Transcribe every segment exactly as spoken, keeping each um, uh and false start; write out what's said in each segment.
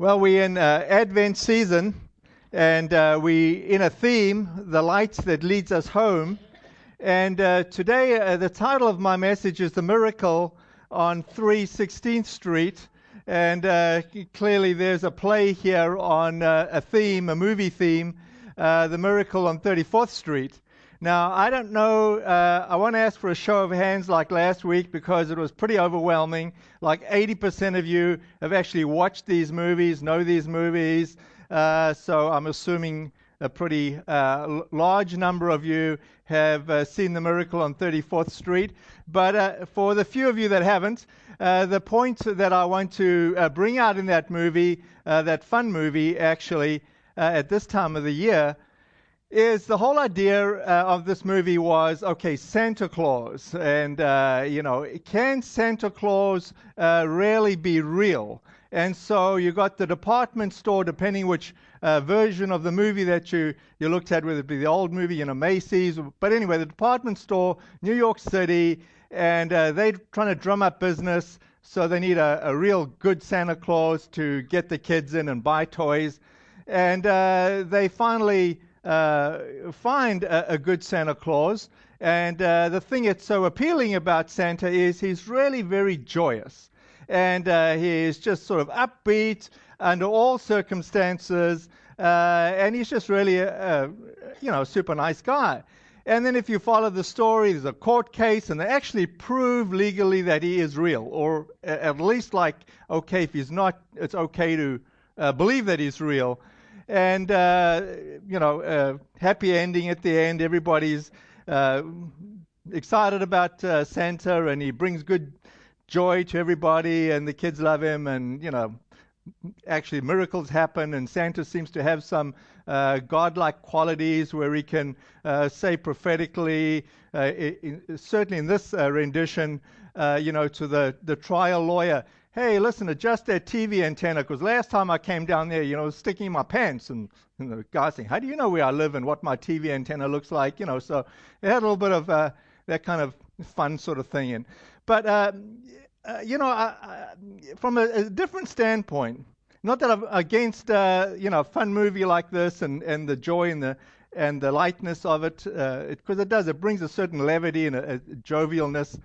Well, we're in uh, Advent season, and uh, we're in a theme, the light that leads us home. And uh, today, uh, the title of my message is The Miracle on three sixteenth Street. And uh, clearly there's a play here on uh, a theme, a movie theme, uh, The Miracle on thirty-fourth Street. Now, I don't know, uh, I want to ask for a show of hands like last week because it was pretty overwhelming. Like eighty percent of you have actually watched these movies, know these movies, uh, so I'm assuming a pretty uh, large number of you have uh, seen The Miracle on thirty-fourth Street. But uh, for the few of you that haven't, uh, the point that I want to uh, bring out in that movie, uh, that fun movie actually, uh, at this time of the year, is the whole idea uh, of this movie was, okay, Santa Claus. And, uh, you know, can Santa Claus uh, really be real? And so you got the department store, depending which uh, version of the movie that you, you looked at, whether it be the old movie, you know, Macy's. But anyway, the department store, New York City, and uh, they're trying to drum up business. So they need a, a real good Santa Claus to get the kids in and buy toys. And uh, they finally... Uh, find a, a good Santa Claus, and uh, the thing that's so appealing about Santa is he's really very joyous, and uh, he's just sort of upbeat under all circumstances, uh, and he's just really, a, a, you know, super nice guy. And then if you follow the story, there's a court case, and they actually prove legally that he is real, or at least like, okay, if he's not, it's okay to uh, believe that he's real. And, uh, you know, uh, happy ending at the end. Everybody's uh, excited about uh, Santa, and he brings good joy to everybody, and the kids love him, and, you know, actually miracles happen, and Santa seems to have some uh, godlike qualities where he can uh, say prophetically, uh, in, certainly in this uh, rendition, uh, you know, to the, the trial lawyer, hey, listen, adjust that T V antenna, because last time I came down there, you know, I was sticking in my pants, and, and the guy's saying, how do you know where I live and what my T V antenna looks like? You know, so it had a little bit of uh, that kind of fun sort of thing in. But, uh, uh, you know, I, I, from a, a different standpoint, not that I'm against, uh, you know, a fun movie like this and, and the joy and the and the lightness of it, because uh, it does, it brings a certain levity and a, a jovialness.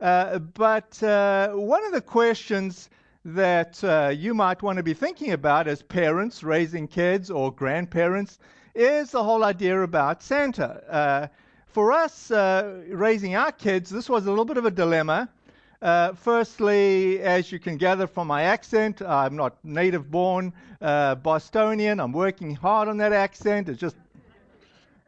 Uh, but uh, one of the questions that uh, you might want to be thinking about as parents raising kids or grandparents is the whole idea about Santa. Uh, for us uh, raising our kids, this was a little bit of a dilemma. Uh, firstly, as you can gather from my accent, I'm not native-born uh, Bostonian. I'm working hard on that accent. It's just,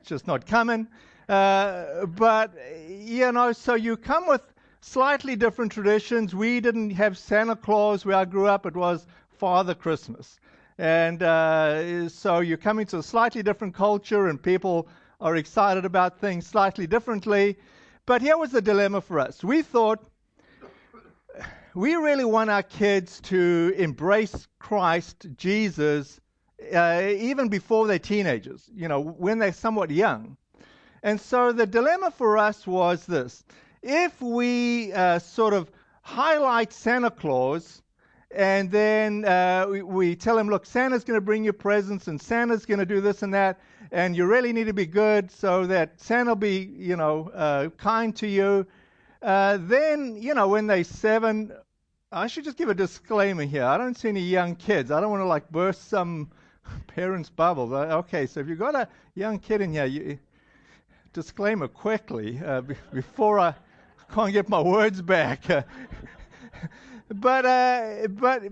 it's just not coming. Uh, but, you know, so you come with slightly different traditions. We didn't have Santa Claus where I grew up. It was Father Christmas. And uh, so you come into a slightly different culture and people are excited about things slightly differently. But here was the dilemma for us. We thought we really want our kids to embrace Christ, Jesus, uh, even before they're teenagers, you know, when they're somewhat young. And so the dilemma for us was this. If we uh, sort of highlight Santa Claus and then uh, we, we tell him, look, Santa's going to bring you presents and Santa's going to do this and that, and you really need to be good so that Santa will be, you know, uh, kind to you, uh, then, you know, when they're seven, I should just give a disclaimer here. I don't see any young kids. I don't want to, like, burst some parents' bubbles. Okay, so if you've got a young kid in here, you, disclaimer quickly uh, b- before I... can't get my words back. but uh, but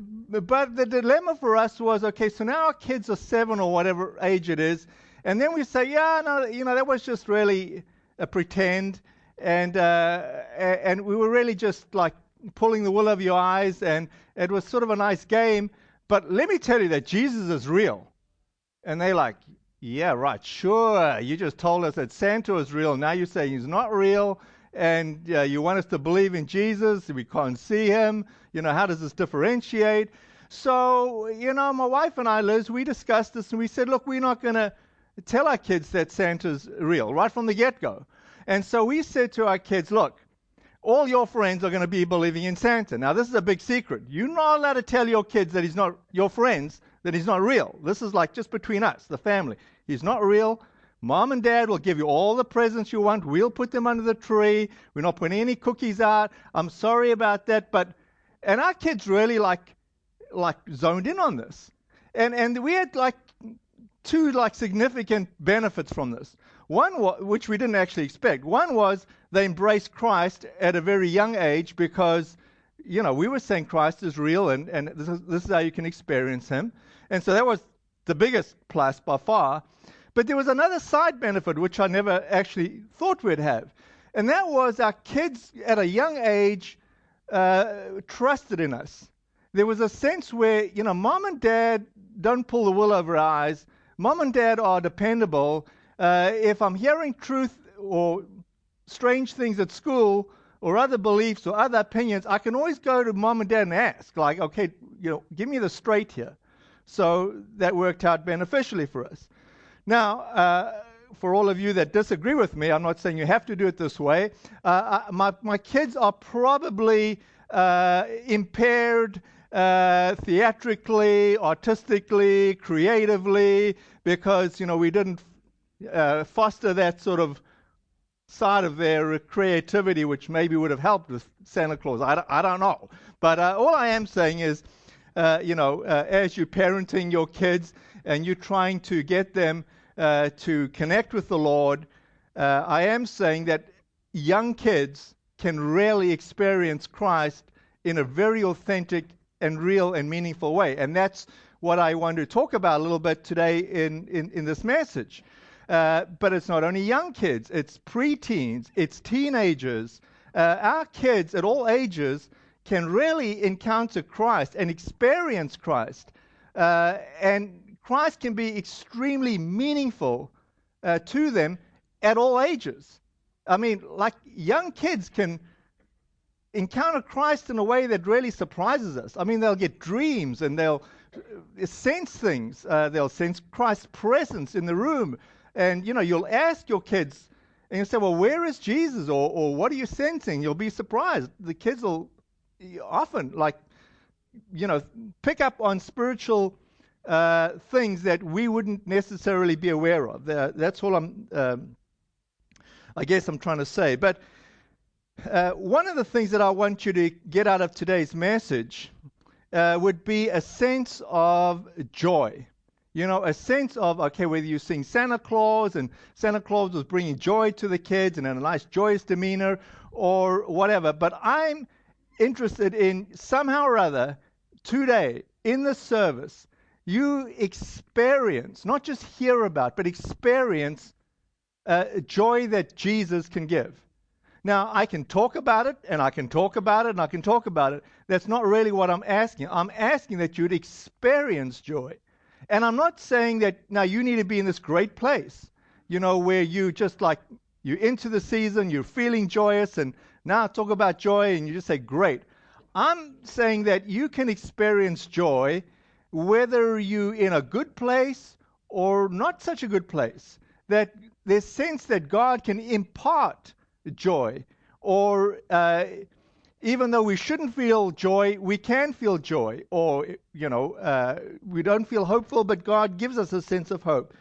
but the dilemma for us was, okay, so now our kids are seven or whatever age it is, and then we say, yeah, no, you know, that was just really a pretend, and uh, and we were really just like pulling the wool over your eyes, and it was sort of a nice game. But let me tell you that Jesus is real. And they're like, yeah, right, sure. You just told us that Santa is real. Now you're saying he's not real. And uh, you want us to believe in Jesus, we can't see him, you know, how does this differentiate? So, you know, my wife and I, Liz, we discussed this and we said, look, we're not going to tell our kids that Santa's real right from the get-go. And so we said to our kids, look, all your friends are going to be believing in Santa. Now, this is a big secret. You're not allowed to tell your kids that he's not, your friends, that he's not real. This is like just between us, the family. He's not real. Mom and Dad will give you all the presents you want. We'll put them under the tree. We're not putting any cookies out. I'm sorry about that. But, and our kids really like, like zoned in on this. And, and we had like two like significant benefits from this. One, wa- which we didn't actually expect. One was they embraced Christ at a very young age because, you know, we were saying Christ is real and, and this is, this is how you can experience him. And so that was the biggest plus by far. But there was another side benefit, which I never actually thought we'd have. And that was our kids at a young age uh, trusted in us. There was a sense where, you know, Mom and Dad don't pull the wool over our eyes. Mom and Dad are dependable. Uh, if I'm hearing truth or strange things at school or other beliefs or other opinions, I can always go to Mom and Dad and ask, like, okay, you know, give me the straight here. So that worked out beneficially for us. Now, uh, for all of you that disagree with me, I'm not saying you have to do it this way. Uh, I, my, my kids are probably uh, impaired uh, theatrically, artistically, creatively, because, you know, we didn't uh, foster that sort of side of their creativity, which maybe would have helped with Santa Claus. I don't, I don't know. But uh, all I am saying is, uh, you know, uh, as you're parenting your kids, and you're trying to get them uh, to connect with the Lord, uh, I am saying that young kids can really experience Christ in a very authentic and real and meaningful way. And that's what I want to talk about a little bit today in, in, in this message. Uh, but it's not only young kids, it's preteens, it's teenagers. Uh, our kids at all ages can really encounter Christ and experience Christ. Uh, and Christ can be extremely meaningful uh, to them at all ages. I mean, like young kids can encounter Christ in a way that really surprises us. I mean, they'll get dreams and they'll sense things. Uh, they'll sense Christ's presence in the room. And, you know, you'll ask your kids and you'll say, well, where is Jesus? Or, or what are you sensing? You'll be surprised. The kids will often, like, you know, pick up on spiritual Uh, things that we wouldn't necessarily be aware of. Uh, that's all I'm, um, I guess I'm trying to say. But uh, one of the things that I want you to get out of today's message uh, would be a sense of joy. You know, a sense of, okay, whether you sing Santa Claus and Santa Claus was bringing joy to the kids and a nice joyous demeanor or whatever. But I'm interested in somehow or other today in the service, you experience, not just hear about, but experience uh, joy that Jesus can give. Now, I can talk about it, and I can talk about it, and I can talk about it. That's not really what I'm asking. I'm asking that you'd experience joy. And I'm not saying that, now, you need to be in this great place, you know, where you just like, you're into the season, you're feeling joyous, and now I talk about joy, and you just say, great. I'm saying that you can experience joy whether you're in a good place or not such a good place, that there's sense that God can impart joy. Or uh, even though we shouldn't feel joy, we can feel joy. Or, you know, uh, we don't feel hopeful, but God gives us a sense of hope.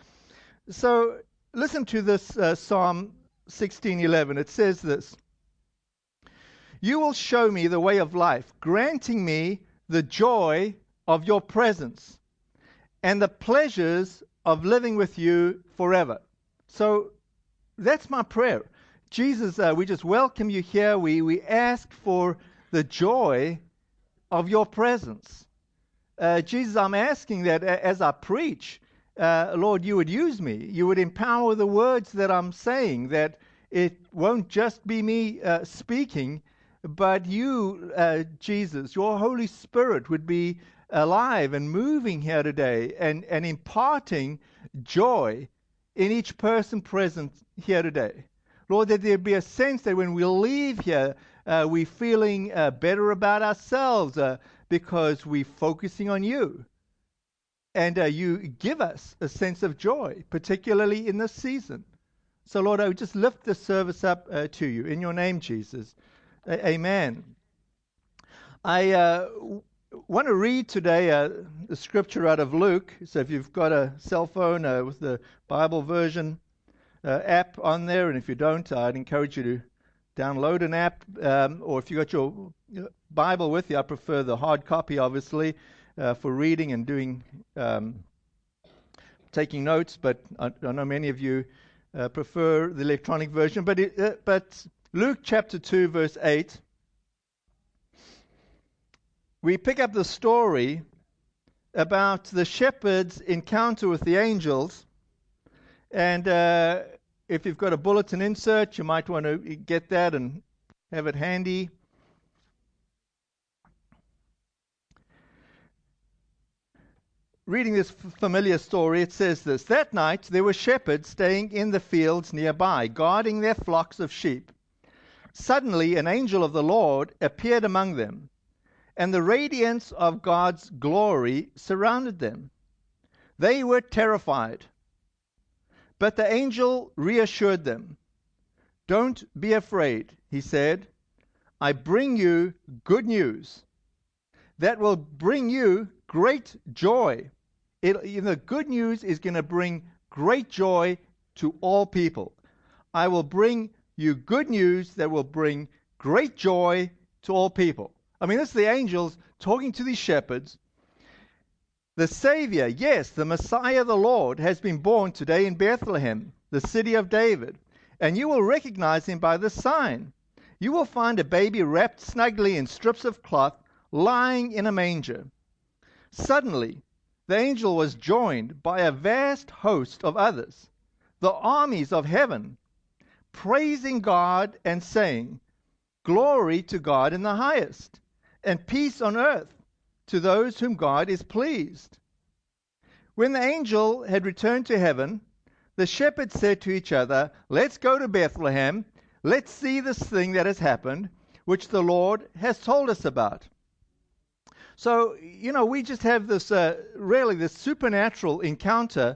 So listen to this uh, Psalm sixteen eleven. It says this, "You will show me the way of life, granting me the joy of your presence and the pleasures of living with you forever." So that's my prayer. Jesus, uh, we just welcome you here. We we ask for the joy of your presence. Uh, Jesus, I'm asking that as I preach, uh, Lord, you would use me. You would empower the words that I'm saying, that it won't just be me uh, speaking, but you, uh, Jesus, your Holy Spirit would be alive and moving here today and, and imparting joy in each person present here today. Lord, that there be a sense that when we leave here, uh, we're feeling uh, better about ourselves uh, because we're focusing on you. And uh, you give us a sense of joy, particularly in this season. So, Lord, I would just lift this service up uh, to you. In your name, Jesus. Amen. I uh, want to read today uh, a scripture out of Luke. So if you've got a cell phone uh, with the Bible version uh, app on there, and if you don't, I'd encourage you to download an app, um, or if you've got your Bible with you, I prefer the hard copy, obviously, uh, for reading and doing um, taking notes, but I, I know many of you uh, prefer the electronic version. But, it, uh, but Luke chapter two, verse eight, we pick up the story about the shepherd's encounter with the angels. And uh, if you've got a bulletin insert, you might want to get that and have it handy. Reading this familiar story, it says this: "That night there were shepherds staying in the fields nearby, guarding their flocks of sheep. Suddenly an angel of the Lord appeared among them, and the radiance of God's glory surrounded them. They were terrified. But the angel reassured them. 'Don't be afraid,' he said. 'I bring you good news that will bring you great joy.'" It, you know, good news is going to bring great joy to all people. "I will bring you good news that will bring great joy to all people." I mean, this is the angels talking to these shepherds. The Savior, yes, the Messiah, the Lord, has been born today in Bethlehem, the city of David, and you will recognize him by this sign. You will find a baby wrapped snugly in strips of cloth, lying in a manger. Suddenly, the angel was joined by a vast host of others, the armies of heaven, praising God and saying, "Glory to God in the highest, and peace on earth to those whom God is pleased." When the angel had returned to heaven, the shepherds said to each other, "Let's go to Bethlehem. Let's see this thing that has happened, which the Lord has told us about." So, you know, we just have this, uh, really, this supernatural encounter.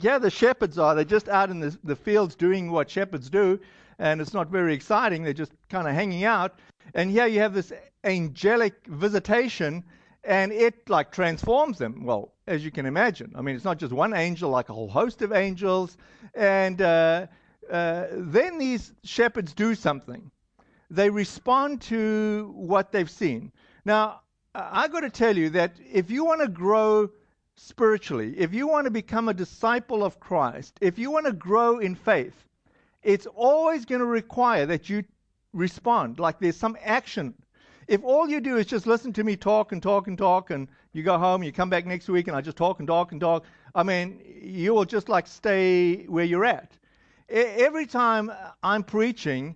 Yeah, the shepherds are. They're just out in the, the fields doing what shepherds do, and it's not very exciting. They're just kind of hanging out. And here you have this angelic visitation, and it like transforms them. Well, as you can imagine, I mean, it's not just one angel, like a whole host of angels. And uh, uh, then these shepherds do something. They respond to what they've seen. Now, I've got to tell you that if you want to grow spiritually, if you want to become a disciple of Christ, if you want to grow in faith, it's always going to require that you respond, like there's some action. If all you do is just listen to me talk and talk and talk, and you go home, you come back next week, and I just talk and talk and talk, I mean, you will just like stay where you're at. E- every time I'm preaching,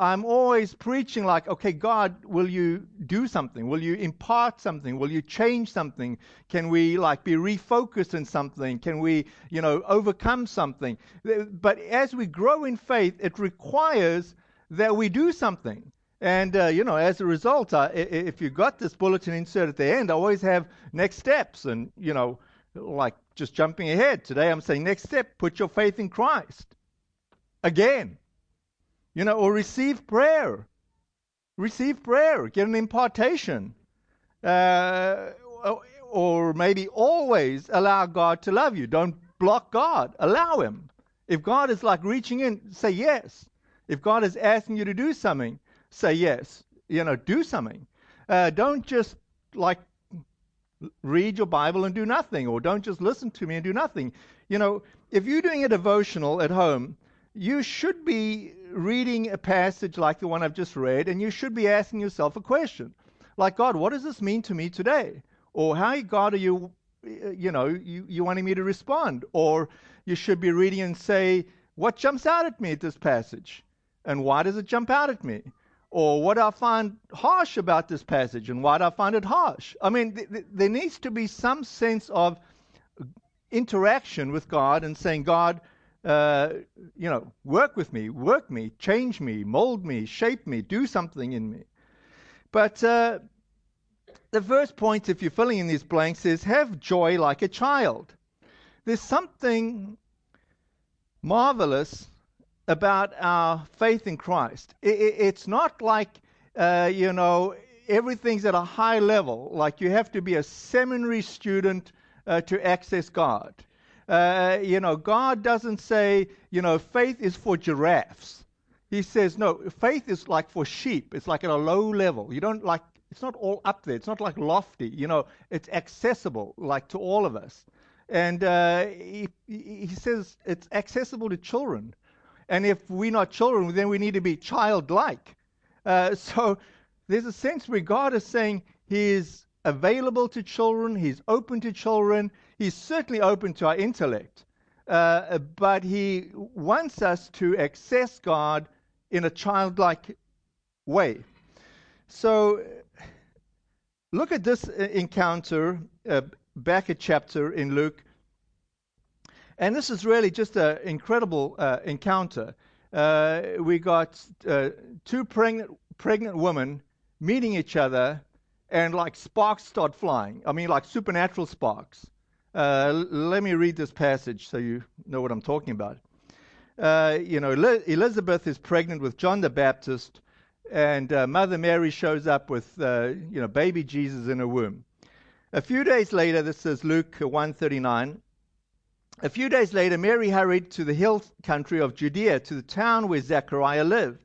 I'm always preaching like, okay, God, will you do something? Will you impart something? Will you change something? Can we like be refocused in something? Can we, you know, overcome something? But as we grow in faith, it requires that we do something. And, uh, you know, as a result, uh, if you got this bulletin insert at the end, I always have next steps. And, you know, like just jumping ahead. Today I'm saying next step, put your faith in Christ. Again, you know, or receive prayer. Receive prayer. Get an impartation. Uh, or maybe always allow God to love you. Don't block God. Allow him. If God is like reaching in, say yes. If God is asking you to do something, say yes. You know, do something. Uh, don't just like read your Bible and do nothing, or don't just listen to me and do nothing. You know, if you're doing a devotional at home, you should be reading a passage like the one I've just read, and you should be asking yourself a question. Like, God, what does this mean to me today? Or how, God, are you, you know, you, you wanting me to respond? Or you should be reading and say, what jumps out at me at this passage? And why does it jump out at me? Or what do I find harsh about this passage? And why do I find it harsh? I mean, th- th- there needs to be some sense of interaction with God and saying, God, uh, you know, work with me, work me, change me, mold me, shape me, do something in me. But uh, the first point, if you're filling in these blanks, is have joy like a child. There's something marvelous about our faith in Christ. It, it, it's not like, uh, you know, everything's at a high level. Like you have to be a seminary student uh, to access God. Uh, you know, God doesn't say, you know, faith is for giraffes. He says, no, faith is like for sheep. It's like at a low level. You don't like, it's not all up there. It's not like lofty. You know, it's accessible like to all of us. And uh, he, he says it's accessible to children. And if we're not children, then we need to be childlike. Uh, so there's a sense where God is saying he is available to children. He's open to children. He's certainly open to our intellect. Uh, but he wants us to access God in a childlike way. So look at this encounter uh, back a chapter in Luke. And this is really just an incredible uh, encounter. Uh, we got uh, two pregnant pregnant women meeting each other, and like sparks start flying. I mean, like supernatural sparks. Uh, let me read this passage so you know what I'm talking about. Uh, you know, Elizabeth is pregnant with John the Baptist, and uh, Mother Mary shows up with uh, you know baby Jesus in her womb. A few days later, this is Luke one thirty-nine. A few days later, Mary hurried to the hill country of Judea, to the town where Zechariah lived.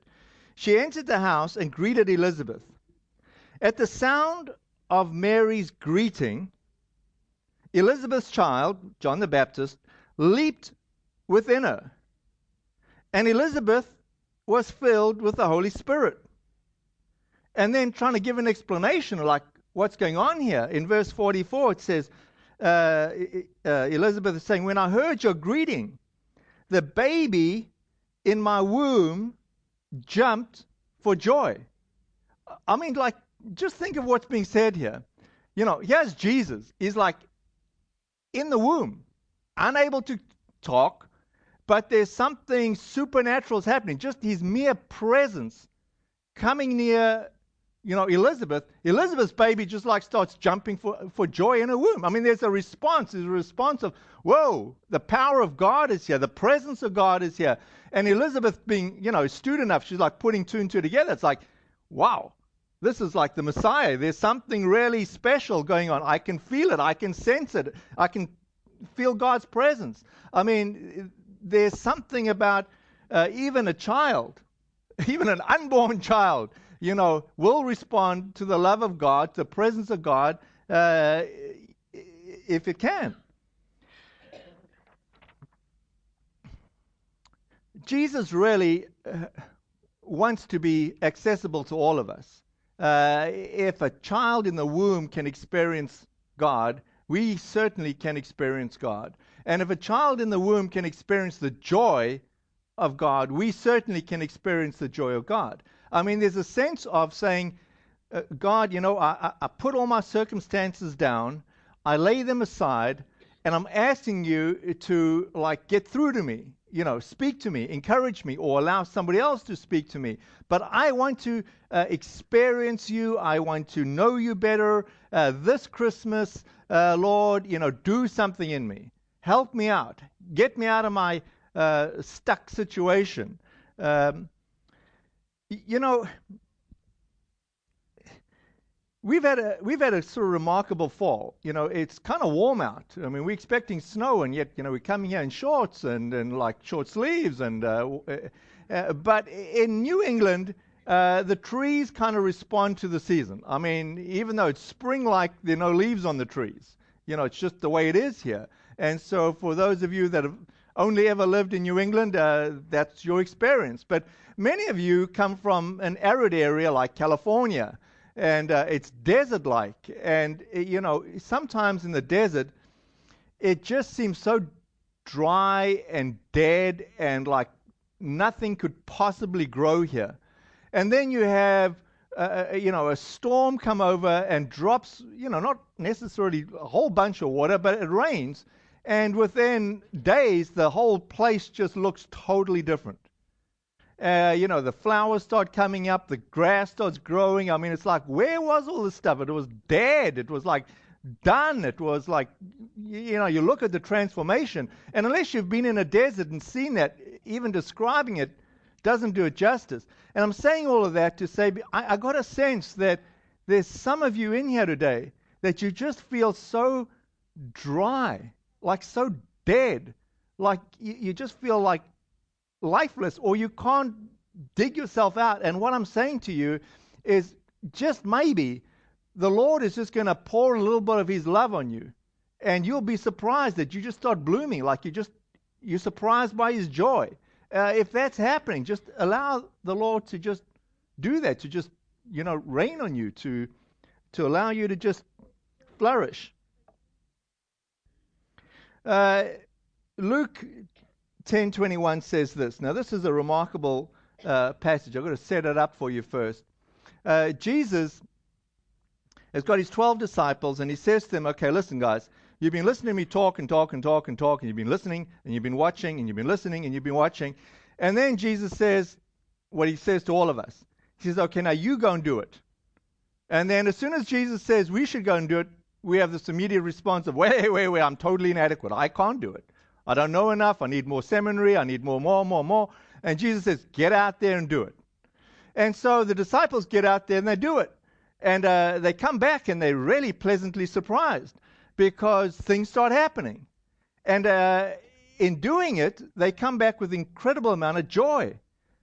She entered the house and greeted Elizabeth. At the sound of Mary's greeting, Elizabeth's child, John the Baptist, leaped within her. And Elizabeth was filled with the Holy Spirit. And then trying to give an explanation, like, what's going on here? In verse forty-four, it says, uh, uh, Elizabeth is saying, when I heard your greeting, the baby in my womb jumped for joy. I mean, like, just think of what's being said here. You know, here's Jesus. He's like in the womb, unable to talk, but there's something supernatural is happening. Just his mere presence coming near, you know, Elizabeth, Elizabeth's baby just like starts jumping for, for joy in her womb. I mean, there's a response. There's a response of, whoa, the power of God is here. The presence of God is here. And Elizabeth being, you know, astute enough, she's like putting two and two together. It's like, wow, this is like the Messiah. There's something really special going on. I can feel it. I can sense it. I can feel God's presence. I mean, there's something about uh, even a child, even an unborn child, you know, will respond to the love of God, the presence of God, uh, if it can. Jesus really uh, wants to be accessible to all of us. Uh, if a child in the womb can experience God, we certainly can experience God. And if a child in the womb can experience the joy of God, we certainly can experience the joy of God. I mean, there's a sense of saying, uh, God, you know, I, I put all my circumstances down, I lay them aside, and I'm asking you to, like, get through to me, you know, speak to me, encourage me, or allow somebody else to speak to me. But I want to uh, experience you. I want to know you better uh, this Christmas. Uh, Lord, you know, do something in me. Help me out. Get me out of my uh, stuck situation. Um You know, we've had a we've had a sort of remarkable fall. You know, it's kind of warm out. I mean, we're expecting snow, and yet, you know, we're coming here in shorts and, and like short sleeves. And uh, uh, but in New England, uh, the trees kind of respond to the season. I mean, even though it's spring-like, there are no leaves on the trees. You know, it's just the way it is here. And so, for those of you that have only ever lived in New England, uh, that's your experience. But many of you come from an arid area like California, and uh, it's desert-like. And, you know, sometimes in the desert, it just seems so dry and dead and like nothing could possibly grow here. And then you have, uh, you know, a storm come over and drops, you know, not necessarily a whole bunch of water, but it rains. And within days, the whole place just looks totally different. Uh, you know, the flowers start coming up, the grass starts growing. I mean, it's like, where was all this stuff? It was dead. It was like done. It was like, you know, you look at the transformation. And unless you've been in a desert and seen that, even describing it doesn't do it justice. And I'm saying all of that to say, I, I got a sense that there's some of you in here today that you just feel so dry, like so dead, like you, you just feel like lifeless, or you can't dig yourself out. And what I'm saying to you is just maybe the Lord is just going to pour a little bit of his love on you. And you'll be surprised that you just start blooming, like you just, you're surprised by his joy. Uh, if that's happening, just allow the Lord to just do that, to just, you know, rain on you, to to allow you to just flourish. Uh, Luke ten twenty-one says this. Now, this is a remarkable uh, passage. I've got to set it up for you first. Uh, Jesus has got his twelve disciples, and he says to them, okay, listen, guys, you've been listening to me talk and talk and talk and talk, and you've been listening, and you've been watching, and you've been listening, and you've been watching. And then Jesus says what he says to all of us. He says, okay, now you go and do it. And then as soon as Jesus says we should go and do it, we have this immediate response of, wait, wait, wait, I'm totally inadequate. I can't do it. I don't know enough. I need more seminary. I need more, more, more, more. And Jesus says, get out there and do it. And so the disciples get out there and they do it. And uh, they come back and they're really pleasantly surprised because things start happening. And uh, in doing it, they come back with an incredible amount of joy.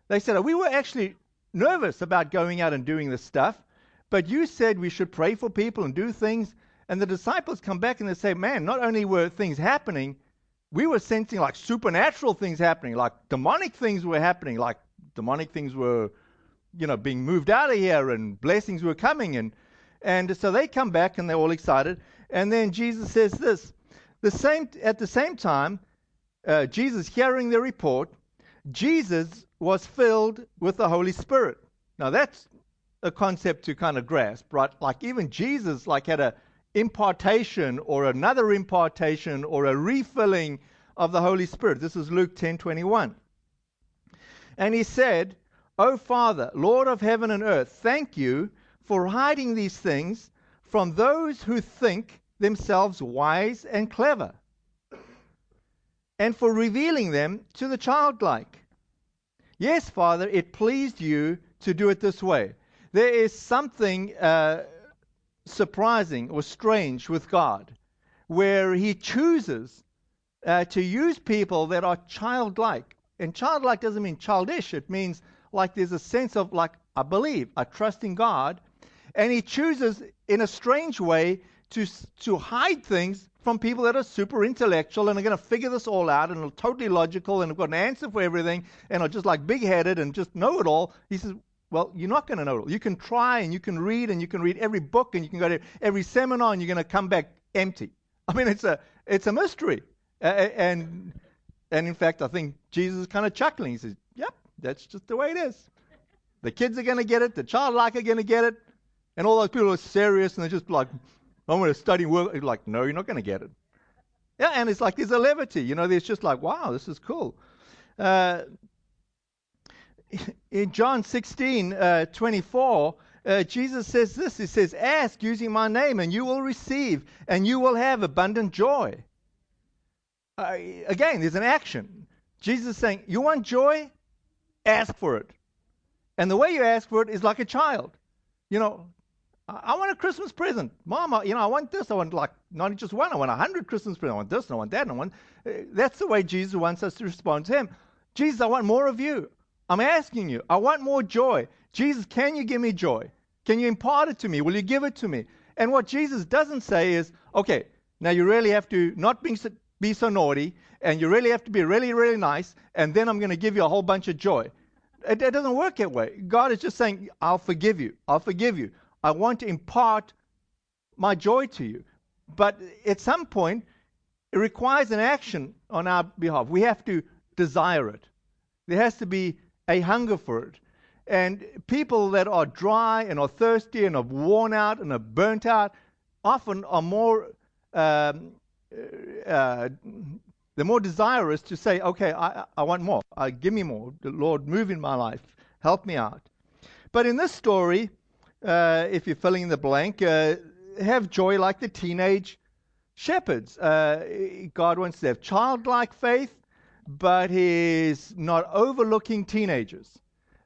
They said, we were actually nervous about going out and doing this stuff, but you said we should pray for people and do things. And the disciples come back and they say, man, not only were things happening, we were sensing like supernatural things happening, like demonic things were happening, like demonic things were, you know, being moved out of here and blessings were coming. And, and so they come back and they're all excited. And then Jesus says this, the same at the same time, uh, Jesus hearing the report, Jesus was filled with the Holy Spirit. Now that's a concept to kind of grasp, right? Like even Jesus like had a impartation or another impartation or a refilling of the Holy Spirit. This is Luke ten twenty-one. And he said, O Father, Lord of heaven and earth, thank you for hiding these things from those who think themselves wise and clever, and for revealing them to the childlike. Yes, Father, it pleased you to do it this way. There is something uh, surprising or strange with God, where he chooses uh, to use people that are childlike. And childlike doesn't mean childish. It means like there's a sense of like, I believe, I trust in God. And he chooses in a strange way to to hide things from people that are super intellectual and are going to figure this all out and are totally logical and have got an answer for everything and are just like big-headed and just know it all. He says, well, you're not going to know it all. You can try and you can read and you can read every book and you can go to every seminar and you're going to come back empty. I mean, it's a it's a mystery. Uh, and, and in fact, I think Jesus is kind of chuckling. He says, yep, that's just the way it is. The kids are going to get it. The childlike are going to get it. And all those people are serious and they're just like, I'm going to study work. You're like, no, you're not going to get it. Yeah, and it's like there's a levity. You know, there's just like, wow, this is cool. Uh, in John sixteen, uh, twenty-four, uh, Jesus says this. He says, ask using my name and you will receive and you will have abundant joy. Uh, again, there's an action. Jesus is saying, you want joy? Ask for it. And the way you ask for it is like a child. You know, I want a Christmas present. Mama, you know, I want this. I want like not just one. I want a hundred Christmas presents. I want this and I want that and I want. That's the way Jesus wants us to respond to him. Jesus, I want more of you. I'm asking you. I want more joy. Jesus, can you give me joy? Can you impart it to me? Will you give it to me? And what Jesus doesn't say is, okay, now you really have to not be so, be so naughty and you really have to be really, really nice and then I'm going to give you a whole bunch of joy. It, it doesn't work that way. God is just saying, I'll forgive you. I'll forgive you. I want to impart my joy to you. But at some point, it requires an action on our behalf. We have to desire it. There has to be a hunger for it. And people that are dry and are thirsty and are worn out and are burnt out often are more, um, uh, they're more desirous to say, okay, I, I want more. I, give me more. The Lord, move in my life. Help me out. But in this story, Uh, if you're filling in the blank, uh, have joy like the teenage shepherds. Uh, God wants to have childlike faith. but he's not overlooking teenagers.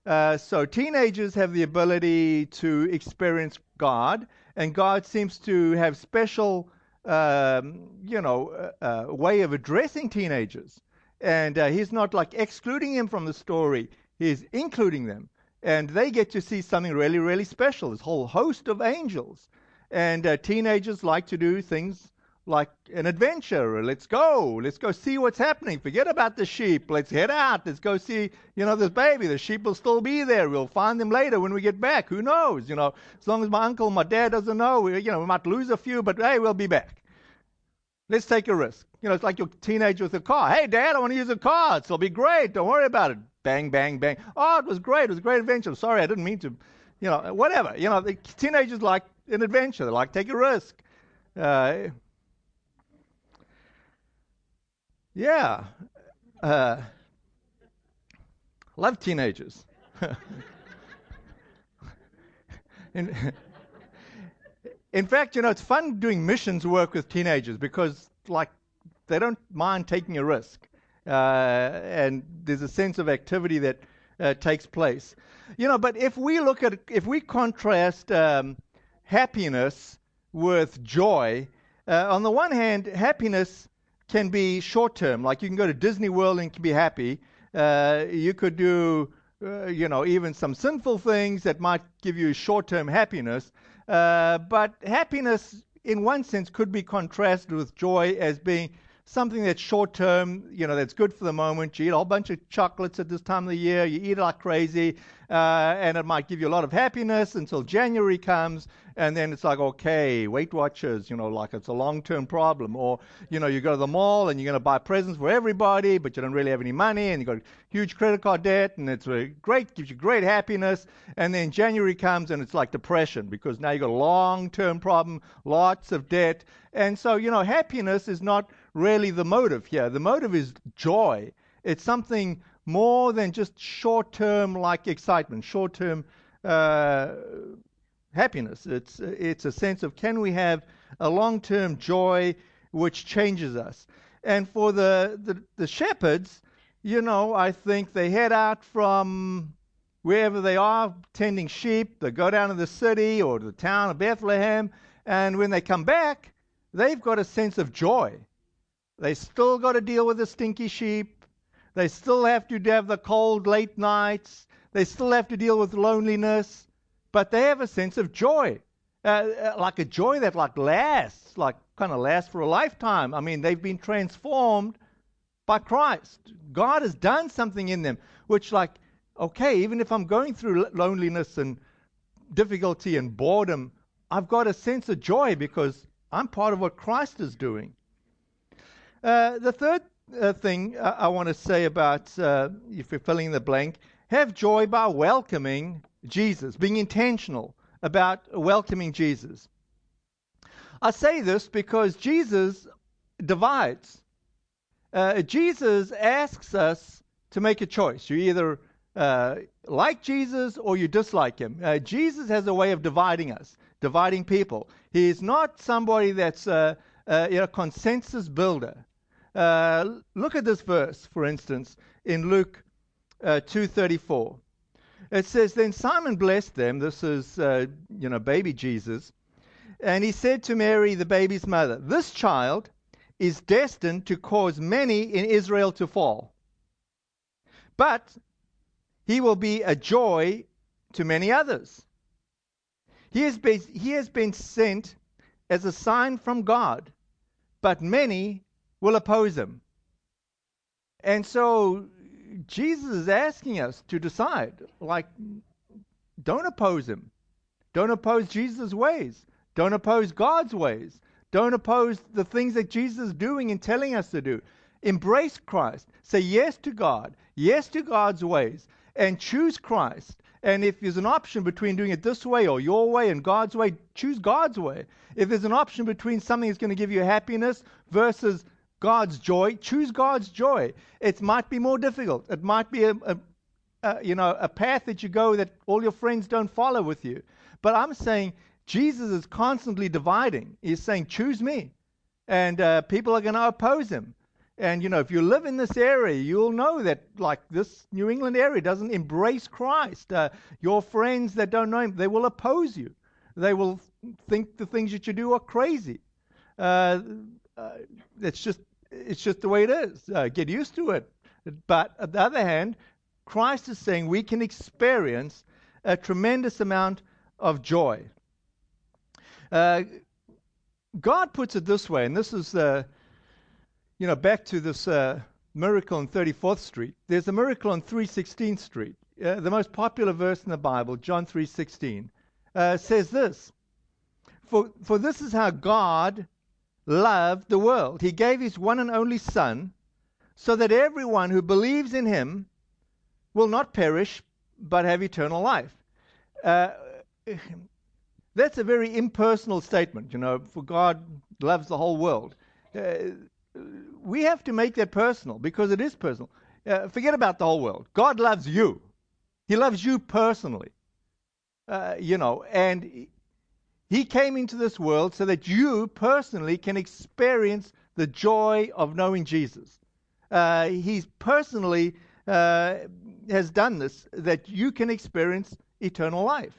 Uh, so teenagers have the ability to experience God, and God seems to have special, um, you know, uh, uh, way of addressing teenagers. And uh, he's not like excluding them from the story. He's including them. And they get to see something really, really special, this whole host of angels. And uh, teenagers like to do things like an adventure. Let's go. Let's go see what's happening. Forget about the sheep. Let's head out. Let's go see, you know, this baby. The sheep will still be there. We'll find them later when we get back. Who knows? You know, as long as my uncle, my dad doesn't know, we, you know, we might lose a few, but hey, we'll be back. Let's take a risk. You know, it's like your teenager with a car. Hey, Dad, I want to use a car. It'll be great. Don't worry about it. Bang, bang, bang. Oh, it was great. It was a great adventure. Sorry, I didn't mean to, you know, whatever. You know, the teenagers like an adventure. They like to take a risk. Uh, yeah. Uh, love teenagers. in, in fact, you know, it's fun doing missions work with teenagers because, like, they don't mind taking a risk. Uh, and there's a sense of activity that uh, takes place. You know, but if we look at, if we contrast um, happiness with joy, uh, on the one hand, happiness can be short-term. Like you can go to Disney World and can be happy. Uh, you could do, uh, you know, even some sinful things that might give you short-term happiness. Uh, but happiness, in one sense, could be contrasted with joy as being something that's short-term, you know, that's good for the moment. You eat a whole bunch of chocolates at this time of the year. You eat it like crazy, uh, and it might give you a lot of happiness until January comes, and then it's like, okay, Weight Watchers, you know, like it's a long-term problem. Or, you know, you go to the mall, and you're going to buy presents for everybody, but you don't really have any money, and you've got huge credit card debt, and it's great, gives you great happiness, and then January comes, and it's like depression, because now you've got a long-term problem, lots of debt. And so, you know, happiness is not really the motive here. The motive is joy. It's something more than just short-term like excitement, short-term uh, happiness. It's it's a sense of, can we have a long-term joy which changes us? And for the, the, the shepherds, you know, I think they head out from wherever they are, tending sheep. They go down to the city or to the town of Bethlehem. And when they come back, they've got a sense of joy. They still got to deal with the stinky sheep. They still have to have the cold late nights. They still have to deal with loneliness. But they have a sense of joy, uh, like a joy that like lasts, like kind of lasts for a lifetime. I mean, they've been transformed by Christ. God has done something in them, which like, okay, even if I'm going through loneliness and difficulty and boredom, I've got a sense of joy because I'm part of what Christ is doing. Uh, the third uh, thing I, I want to say about, uh, if you're filling the blank, have joy by welcoming Jesus, being intentional about welcoming Jesus. I say this because Jesus divides. Uh, Jesus asks us to make a choice. You either uh, like Jesus or you dislike him. Uh, Jesus has a way of dividing us, dividing people. He is not somebody that's uh, uh, you know, consensus builder. Uh, look at this verse, for instance, in Luke uh, two thirty-four. It says, "Then Simon blessed them." This is, uh, you know, baby Jesus. "And he said to Mary, the baby's mother, 'This child is destined to cause many in Israel to fall. But he will be a joy to many others. He has been, he has been sent as a sign from God, but many will oppose him.'" And so Jesus is asking us to decide, like, don't oppose him. Don't oppose Jesus' ways. Don't oppose God's ways. Don't oppose the things that Jesus is doing and telling us to do. Embrace Christ. Say yes to God. Yes to God's ways. And choose Christ. And if there's an option between doing it this way or your way and God's way, choose God's way. If there's an option between something that's going to give you happiness versus God's joy, choose God's joy. It might be more difficult. It might be a, a, a you know a path that you go that all your friends don't follow with you. But I'm saying Jesus is constantly dividing. He's saying, choose me. And uh, people are going to oppose him. And, you know, if you live in this area, you'll know that, like, this New England area doesn't embrace Christ. Uh, your friends that don't know him, they will oppose you. They will think the things that you do are crazy. Uh, uh, it's just it's just the way it is. Uh, get used to it. But on the other hand, Christ is saying we can experience a tremendous amount of joy. Uh, God puts it this way, and this is the... Uh, You know, back to this uh, miracle on thirty-fourth Street. There's a miracle on three sixteenth Street. Uh, the most popular verse in the Bible, John three sixteen, uh, says this. For, for this is how God loved the world. He gave his one and only Son so that everyone who believes in him will not perish but have eternal life. Uh, that's a very impersonal statement, you know, for God loves the whole world. Uh, We have to make that personal because it is personal. Uh, forget about the whole world. God loves you. He loves you personally. Uh, you know, and he came into this world so that you personally can experience the joy of knowing Jesus. Uh, he personally uh, has done this that you can experience eternal life.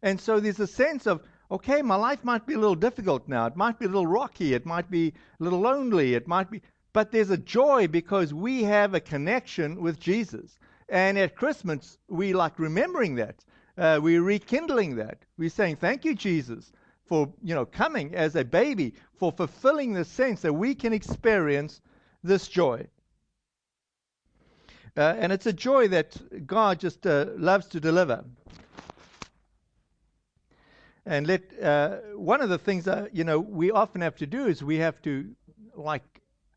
And so there's a sense of, okay, my life might be a little difficult now. It might be a little rocky. It might be a little lonely. It might be, but there's a joy because we have a connection with Jesus. And at Christmas, we like remembering that. Uh, we're rekindling that. We're saying, thank you, Jesus, for, you know, coming as a baby, for fulfilling the sense that we can experience this joy. Uh, and it's a joy that God just uh, loves to deliver. And let uh, one of the things that, you know, we often have to do is we have to, like,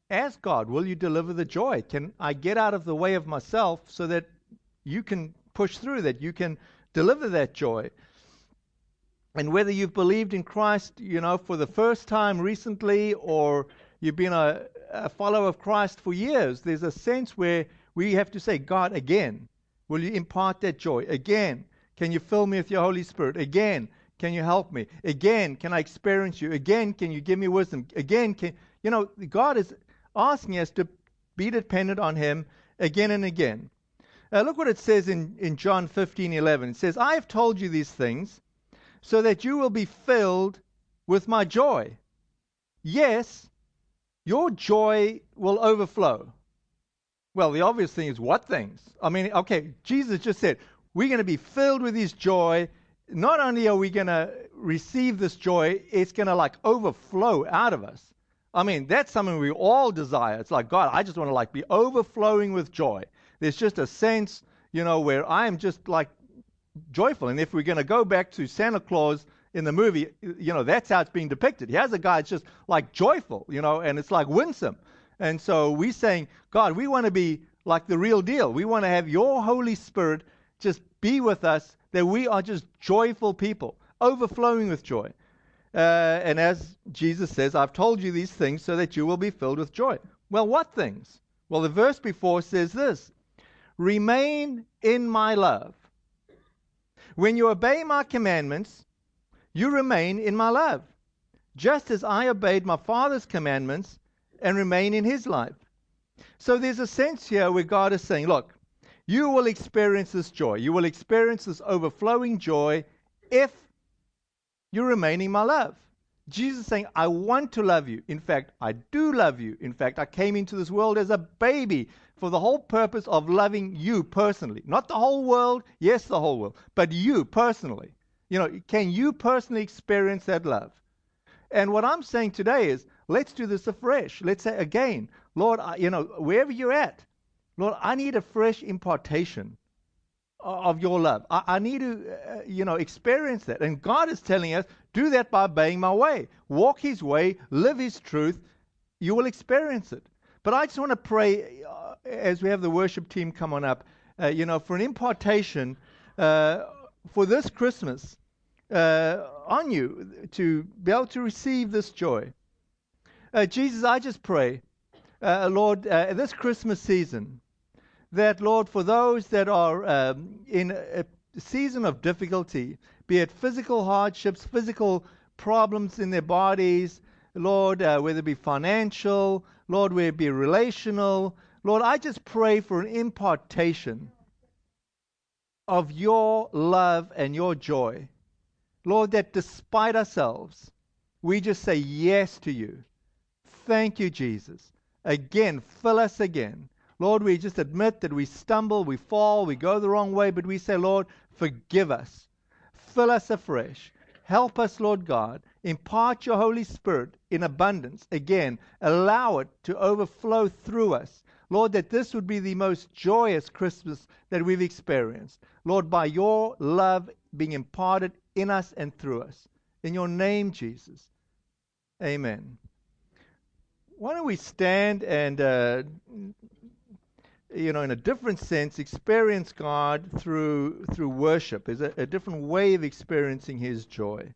ask God, will you deliver the joy? Can I get out of the way of myself so that you can push through, that you can deliver that joy? And whether you've believed in Christ, you know, for the first time recently, or you've been a, a follower of Christ for years, there's a sense where we have to say, God, again, will you impart that joy? Again, can you fill me with your Holy Spirit? Again, can you help me? Again, can I experience you? Again, can you give me wisdom? Again, can you know, God is asking us to be dependent on him again and again. Uh, look what it says in, in John fifteen eleven. It says, I have told you these things so that you will be filled with my joy. Yes, your joy will overflow. Well, the obvious thing is what things? I mean, okay, Jesus just said, we're going to be filled with his joy. Not only are we going to receive this joy, it's going to like overflow out of us. I mean, that's something we all desire. It's like, God, I just want to like be overflowing with joy. There's just a sense, you know, where I'm just like joyful. And if we're going to go back to Santa Claus in the movie, you know, that's how it's being depicted. He has a guy that's just like joyful, you know, and it's like winsome. And so we're saying, God, we want to be like the real deal. We want to have your Holy Spirit just be with us, that we are just joyful people, overflowing with joy. Uh, and as Jesus says, I've told you these things so that you will be filled with joy. Well, what things? Well, the verse before says this, remain in my love. When you obey my commandments, you remain in my love, just as I obeyed my Father's commandments and remain in his love. So there's a sense here where God is saying, look, you will experience this joy. You will experience this overflowing joy if you remain in my love. Jesus is saying, I want to love you. In fact, I do love you. In fact, I came into this world as a baby for the whole purpose of loving you personally. Not the whole world, yes, the whole world, but you personally. You know, can you personally experience that love? And what I'm saying today is, let's do this afresh. Let's say again, Lord, I, you know, wherever you're at, Lord, I need a fresh impartation of your love. I, I need to, uh, you know, experience that. And God is telling us, do that by obeying my way. Walk his way, live his truth. You will experience it. But I just want to pray, uh, as we have the worship team come on up, uh, you know, for an impartation uh, for this Christmas uh, on you to be able to receive this joy. Uh, Jesus, I just pray, uh, Lord, uh, this Christmas season, that, Lord, for those that are um, in a season of difficulty, be it physical hardships, physical problems in their bodies, Lord, uh, whether it be financial, Lord, may it be relational. Lord, I just pray for an impartation of your love and your joy. Lord, that despite ourselves, we just say yes to you. Thank you, Jesus. Again, fill us again. Lord, we just admit that we stumble, we fall, we go the wrong way, but we say, Lord, forgive us. Fill us afresh. Help us, Lord God. Impart your Holy Spirit in abundance. Again, allow it to overflow through us. Lord, that this would be the most joyous Christmas that we've experienced. Lord, by your love being imparted in us and through us. In your name, Jesus. Amen. Why don't we stand and, uh, you know, in a different sense, experience God through through worship. There's a, a different way of experiencing his joy.